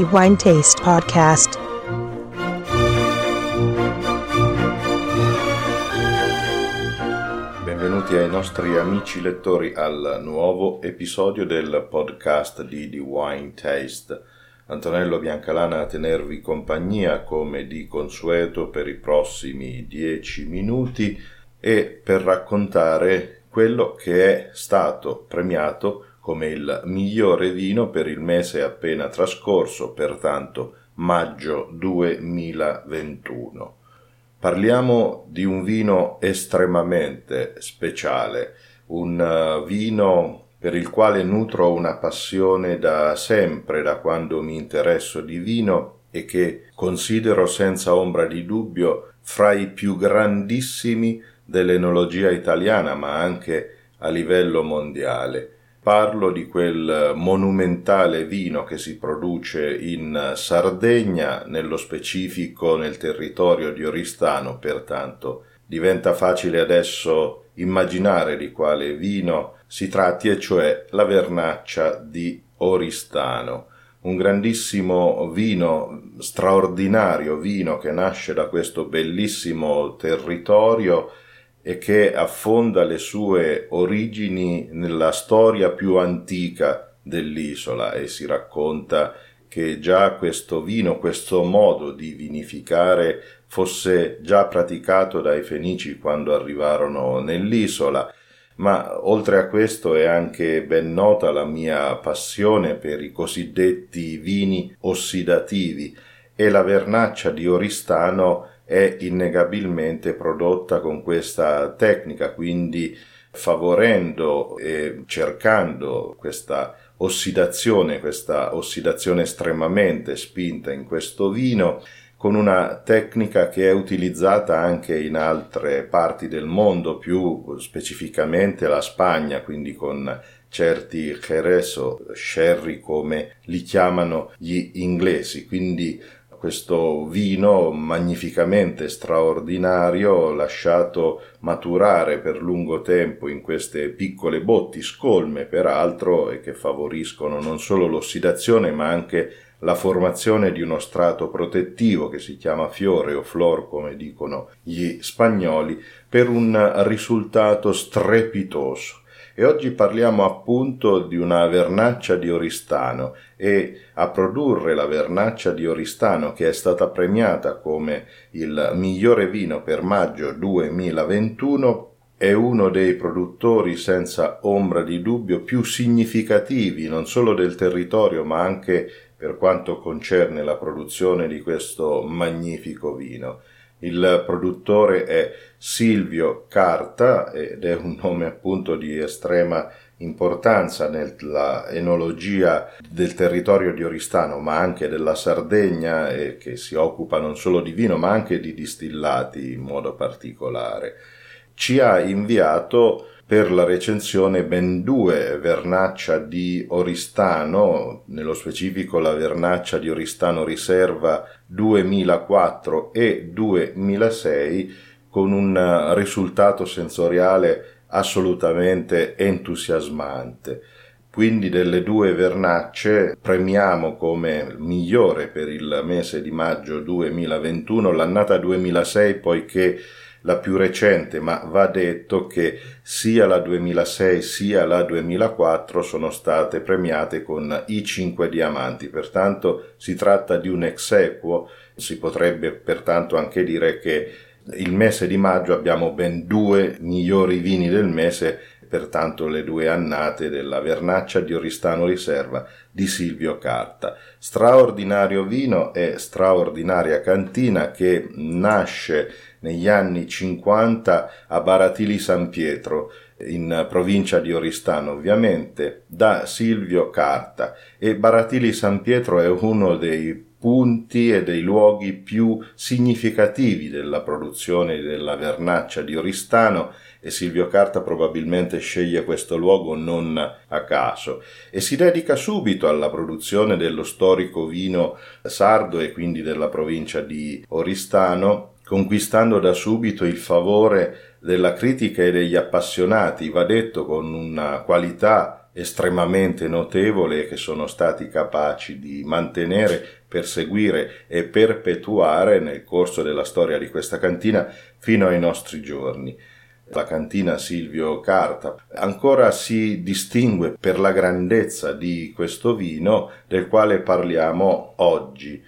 the Wine Taste podcast. Benvenuti ai nostri amici lettori al nuovo episodio del podcast di The Wine Taste. Antonello Biancalana a tenervi compagnia come di consueto per i prossimi 10 minuti e per raccontare quello che è stato premiato come il migliore vino per il mese appena trascorso, pertanto maggio 2021. Parliamo di un vino estremamente speciale, un vino per il quale nutro una passione da sempre, da quando mi interesso di vino, e che considero senza ombra di dubbio fra i più grandissimi dell'enologia italiana, ma anche a livello mondiale. Parlo di quel monumentale vino che si produce in Sardegna, nello specifico nel territorio di Oristano, pertanto diventa facile adesso immaginare di quale vino si tratti, e cioè la Vernaccia di Oristano. Un grandissimo vino, straordinario vino che nasce da questo bellissimo territorio e che affonda le sue origini nella storia più antica dell'isola, e si racconta che già questo vino, questo modo di vinificare, fosse già praticato dai Fenici quando arrivarono nell'isola. Ma oltre a questo è anche ben nota la mia passione per i cosiddetti vini ossidativi, e la Vernaccia di Oristano è innegabilmente prodotta con questa tecnica, quindi favorendo e cercando questa ossidazione estremamente spinta in questo vino, con una tecnica che è utilizzata anche in altre parti del mondo, più specificamente la Spagna, quindi con certi jerez o sherry, come li chiamano gli inglesi. Quindi questo vino magnificamente straordinario, lasciato maturare per lungo tempo in queste piccole botti, scolme peraltro, e che favoriscono non solo l'ossidazione ma anche la formazione di uno strato protettivo che si chiama fiore o flor, come dicono gli spagnoli, per un risultato strepitoso. E oggi parliamo appunto di una Vernaccia di Oristano, e a produrre la Vernaccia di Oristano, che è stata premiata come il migliore vino per maggio 2021, è uno dei produttori senza ombra di dubbio più significativi non solo del territorio ma anche per quanto concerne la produzione di questo magnifico vino. Il produttore è Silvio Carta, ed è un nome appunto di estrema importanza nella enologia del territorio di Oristano ma anche della Sardegna, e che si occupa non solo di vino ma anche di distillati in modo particolare. Ci ha inviato per la recensione ben due Vernaccia di Oristano, nello specifico la Vernaccia di Oristano Riserva 2004 e 2006, con un risultato sensoriale assolutamente entusiasmante. Quindi delle due Vernacce premiamo come migliore per il mese di maggio 2021 l'annata 2006, poiché la più recente, ma va detto che sia la 2006 sia la 2004 sono state premiate con i 5 diamanti, pertanto si tratta di un ex aequo. Si potrebbe pertanto anche dire che il mese di maggio abbiamo ben due migliori vini del mese, pertanto le due annate della Vernaccia di Oristano Riserva di Silvio Carta. Straordinario vino e straordinaria cantina, che nasce negli anni 50 a Baratili San Pietro, in provincia di Oristano ovviamente, da Silvio Carta. E Baratili San Pietro è uno dei punti e dei luoghi più significativi della produzione della Vernaccia di Oristano, e Silvio Carta probabilmente sceglie questo luogo non a caso, e si dedica subito alla produzione dello storico vino sardo e quindi della provincia di Oristano, conquistando da subito il favore della critica e degli appassionati, va detto con una qualità estremamente notevole e che sono stati capaci di mantenere, perseguire e perpetuare nel corso della storia di questa cantina fino ai nostri giorni. La cantina Silvio Carta ancora si distingue per la grandezza di questo vino del quale parliamo oggi.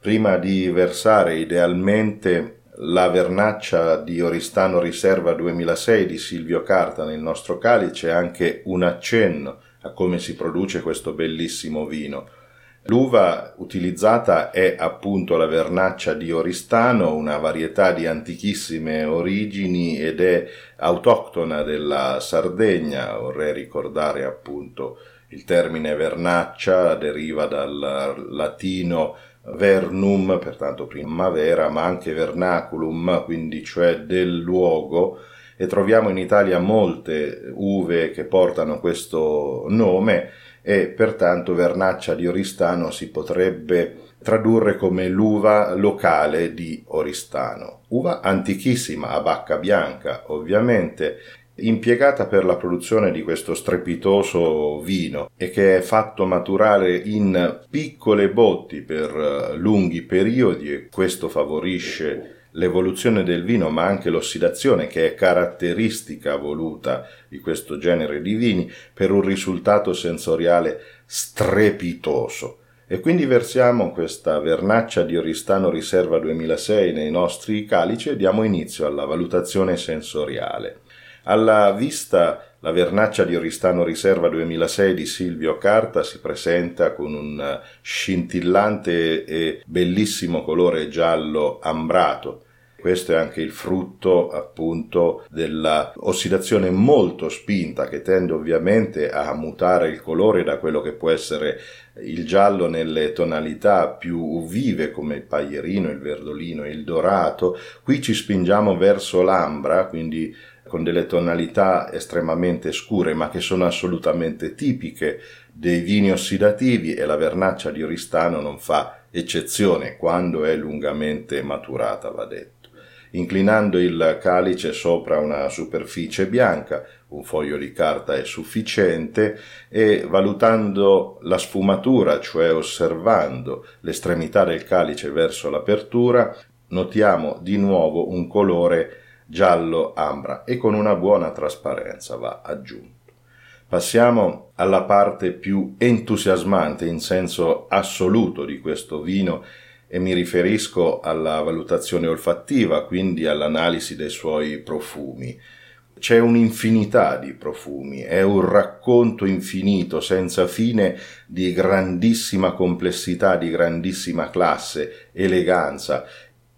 Prima di versare idealmente la Vernaccia di Oristano Riserva 2006 di Silvio Carta nel nostro calice, anche un accenno a come si produce questo bellissimo vino. L'uva utilizzata è appunto la Vernaccia di Oristano, una varietà di antichissime origini ed è autoctona della Sardegna. Vorrei ricordare appunto il termine Vernaccia deriva dal latino vernum, pertanto primavera, ma anche vernaculum, quindi cioè del luogo, e troviamo in Italia molte uve che portano questo nome e pertanto Vernaccia di Oristano si potrebbe tradurre come l'uva locale di Oristano. Uva antichissima, a bacca bianca ovviamente, impiegata per la produzione di questo strepitoso vino e che è fatto maturare in piccole botti per lunghi periodi, e questo favorisce l'evoluzione del vino ma anche l'ossidazione, che è caratteristica voluta di questo genere di vini, per un risultato sensoriale strepitoso. E quindi versiamo questa Vernaccia di Oristano Riserva 2006 nei nostri calici e diamo inizio alla valutazione sensoriale. Alla vista la Vernaccia di Oristano Riserva 2006 di Silvio Carta si presenta con un scintillante e bellissimo colore giallo ambrato. Questo è anche il frutto appunto dell'ossidazione molto spinta, che tende ovviamente a mutare il colore da quello che può essere il giallo nelle tonalità più vive come il paglierino, il verdolino e il dorato. Qui ci spingiamo verso l'ambra, quindi con delle tonalità estremamente scure ma che sono assolutamente tipiche dei vini ossidativi, e la Vernaccia di Oristano non fa eccezione quando è lungamente maturata, va detto. Inclinando il calice sopra una superficie bianca, un foglio di carta è sufficiente, e valutando la sfumatura, cioè osservando l'estremità del calice verso l'apertura, notiamo di nuovo un colore giallo ambra e con una buona trasparenza, va aggiunto. Passiamo alla parte più entusiasmante in senso assoluto di questo vino e mi riferisco alla valutazione olfattiva, quindi all'analisi dei suoi profumi. C'è un'infinità di profumi, è un racconto infinito, senza fine, di grandissima complessità, di grandissima classe, eleganza.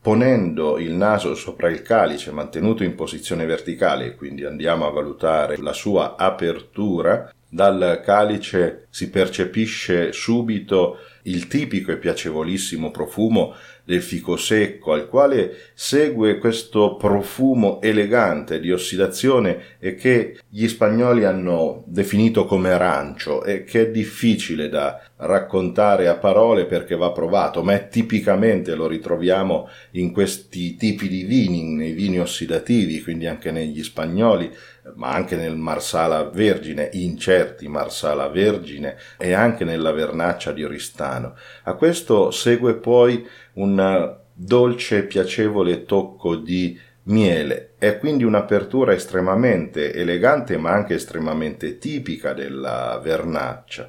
Ponendo il naso sopra il calice mantenuto in posizione verticale, quindi andiamo a valutare la sua apertura, dal calice si percepisce subito il tipico e piacevolissimo profumo del fico secco, al quale segue questo profumo elegante di ossidazione e che gli spagnoli hanno definito come rancio e che è difficile da raccontare a parole perché va provato, ma è tipicamente, lo ritroviamo in questi tipi di vini, nei vini ossidativi, quindi anche negli spagnoli, ma anche nel Marsala Vergine, in certi Marsala Vergine, e anche nella Vernaccia di Oristano. A questo segue poi un dolce e piacevole tocco di miele. È quindi un'apertura estremamente elegante ma anche estremamente tipica della Vernaccia.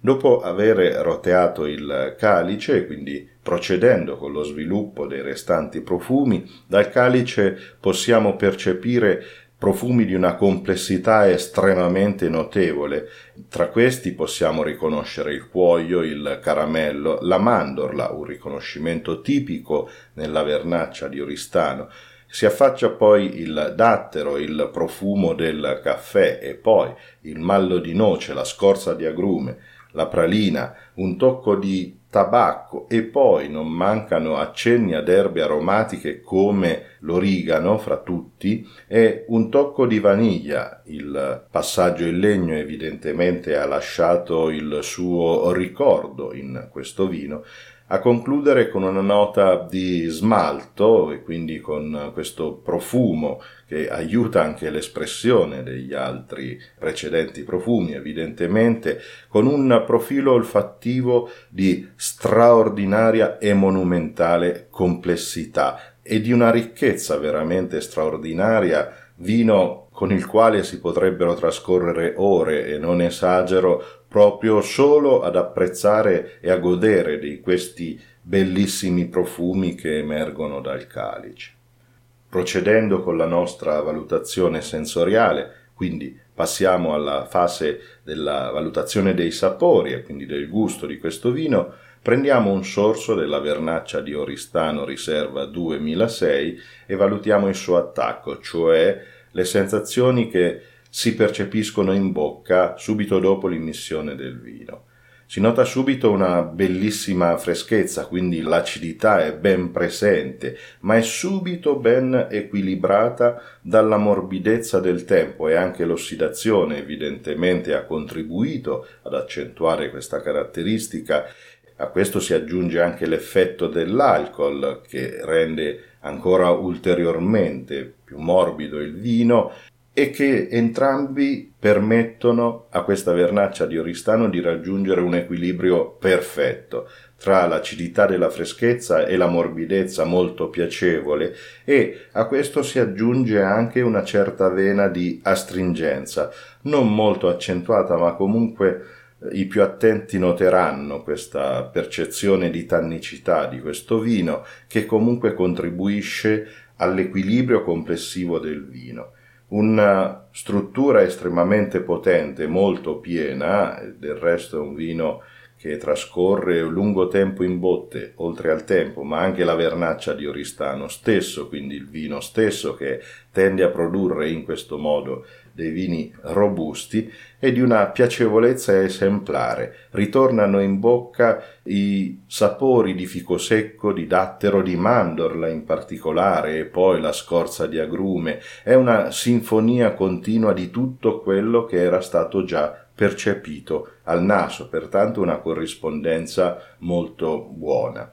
Dopo aver roteato il calice, quindi procedendo con lo sviluppo dei restanti profumi, dal calice possiamo percepire profumi di una complessità estremamente notevole. Tra questi possiamo riconoscere il cuoio, il caramello, la mandorla, un riconoscimento tipico nella Vernaccia di Oristano. Si affaccia poi il dattero, il profumo del caffè, e poi il mallo di noce, la scorza di agrume, la pralina, un tocco di tabacco, e poi non mancano accenni ad erbe aromatiche come l'origano, fra tutti, e un tocco di vaniglia. Il passaggio in legno evidentemente ha lasciato il suo ricordo in questo vino, a concludere con una nota di smalto e quindi con questo profumo che aiuta anche l'espressione degli altri precedenti profumi, evidentemente, con un profilo olfattivo di straordinaria e monumentale complessità e di una ricchezza veramente straordinaria, vino con il quale si potrebbero trascorrere ore, e non esagero, proprio solo ad apprezzare e a godere di questi bellissimi profumi che emergono dal calice. Procedendo con la nostra valutazione sensoriale, quindi passiamo alla fase della valutazione dei sapori e quindi del gusto di questo vino, prendiamo un sorso della Vernaccia di Oristano Riserva 2006 e valutiamo il suo attacco, cioè le sensazioni che si percepiscono in bocca subito dopo l'immissione del vino. Si nota subito una bellissima freschezza, quindi l'acidità è ben presente, ma è subito ben equilibrata dalla morbidezza del tempo, e anche l'ossidazione evidentemente ha contribuito ad accentuare questa caratteristica. A questo si aggiunge anche l'effetto dell'alcol, che rende ancora ulteriormente più morbido il vino, e che entrambi permettono a questa Vernaccia di Oristano di raggiungere un equilibrio perfetto tra l'acidità della freschezza e la morbidezza molto piacevole, e a questo si aggiunge anche una certa vena di astringenza, non molto accentuata, ma comunque i più attenti noteranno questa percezione di tannicità di questo vino, che comunque contribuisce all'equilibrio complessivo del vino. Una struttura estremamente potente, molto piena, del resto è un vino che trascorre un lungo tempo in botte, oltre al tempo, ma anche la Vernaccia di Oristano stesso, quindi il vino stesso, che tende a produrre in questo modo dei vini robusti, e di una piacevolezza esemplare. Ritornano in bocca i sapori di fico secco, di dattero, di mandorla in particolare, e poi la scorza di agrume. È una sinfonia continua di tutto quello che era stato già percepito al naso, pertanto una corrispondenza molto buona.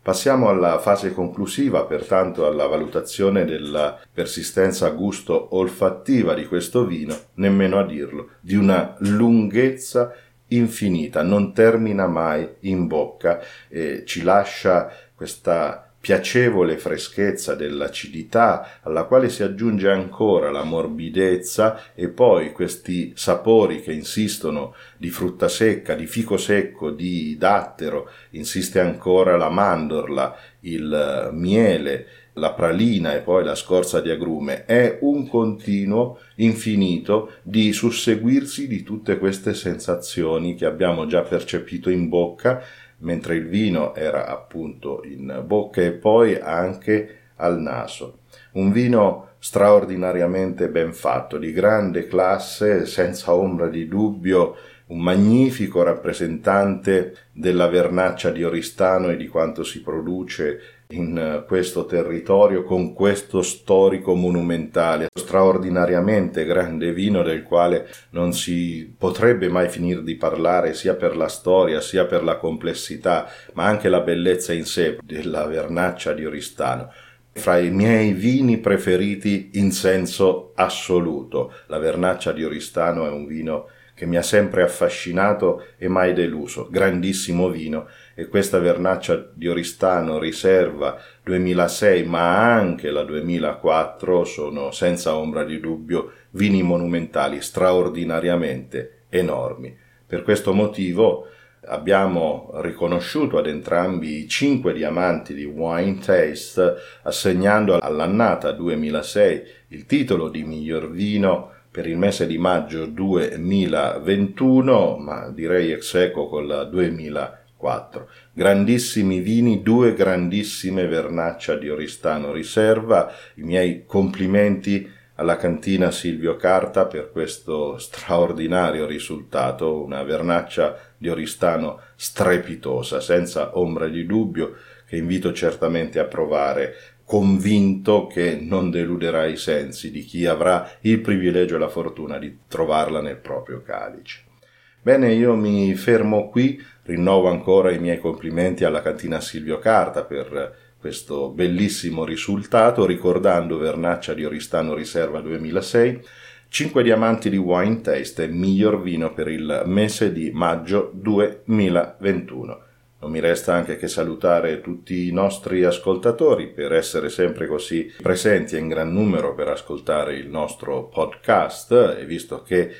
Passiamo alla fase conclusiva, pertanto alla valutazione della persistenza gusto olfattiva di questo vino, nemmeno a dirlo, di una lunghezza infinita, non termina mai in bocca, e ci lascia questa piacevole freschezza dell'acidità, alla quale si aggiunge ancora la morbidezza e poi questi sapori che insistono di frutta secca, di fico secco, di dattero, insiste ancora la mandorla, il miele, la pralina e poi la scorza di agrume. È un continuo infinito di susseguirsi di tutte queste sensazioni che abbiamo già percepito in bocca mentre il vino era appunto in bocca e poi anche al naso. Un vino straordinariamente ben fatto, di grande classe, senza ombra di dubbio, un magnifico rappresentante della Vernaccia di Oristano e di quanto si produce in questo territorio con questo storico monumentale, straordinariamente grande vino del quale non si potrebbe mai finire di parlare, sia per la storia sia per la complessità, ma anche la bellezza in sé della Vernaccia di Oristano. Fra i miei vini preferiti in senso assoluto, la Vernaccia di Oristano è un vino che mi ha sempre affascinato e mai deluso, grandissimo vino, e questa Vernaccia di Oristano Riserva 2006 ma anche la 2004 sono senza ombra di dubbio vini monumentali straordinariamente enormi. Per questo motivo abbiamo riconosciuto ad entrambi i 5 diamanti di Wine Taste, assegnando all'annata 2006 il titolo di miglior vino per il mese di maggio 2021, ma direi ex aequo con la 2004. Grandissimi vini, due grandissime Vernaccia di Oristano Riserva. I miei complimenti alla cantina Silvio Carta per questo straordinario risultato, una Vernaccia di Oristano strepitosa, senza ombra di dubbio, che invito certamente a provare, convinto che non deluderà i sensi di chi avrà il privilegio e la fortuna di trovarla nel proprio calice. Bene, io mi fermo qui, rinnovo ancora i miei complimenti alla cantina Silvio Carta per questo bellissimo risultato, ricordando Vernaccia di Oristano Riserva 2006, 5 diamanti di Wine Taste, miglior vino per il mese di maggio 2021. Non mi resta anche che salutare tutti i nostri ascoltatori per essere sempre così presenti e in gran numero per ascoltare il nostro podcast, e visto che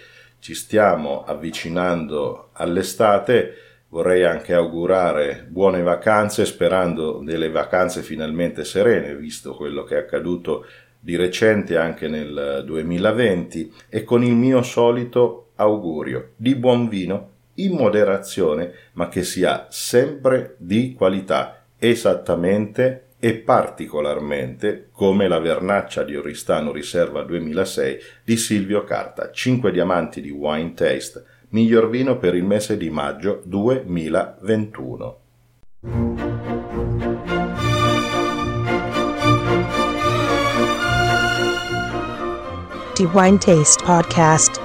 ci stiamo avvicinando all'estate, vorrei anche augurare buone vacanze, sperando delle vacanze finalmente serene, visto quello che è accaduto di recente anche nel 2020, e con il mio solito augurio di buon vino in moderazione, ma che sia sempre di qualità, esattamente e particolarmente come la Vernaccia di Oristano Riserva 2006 di Silvio Carta, 5 diamanti di Wine Taste, miglior vino per il mese di maggio 2021. The Wine Taste Podcast.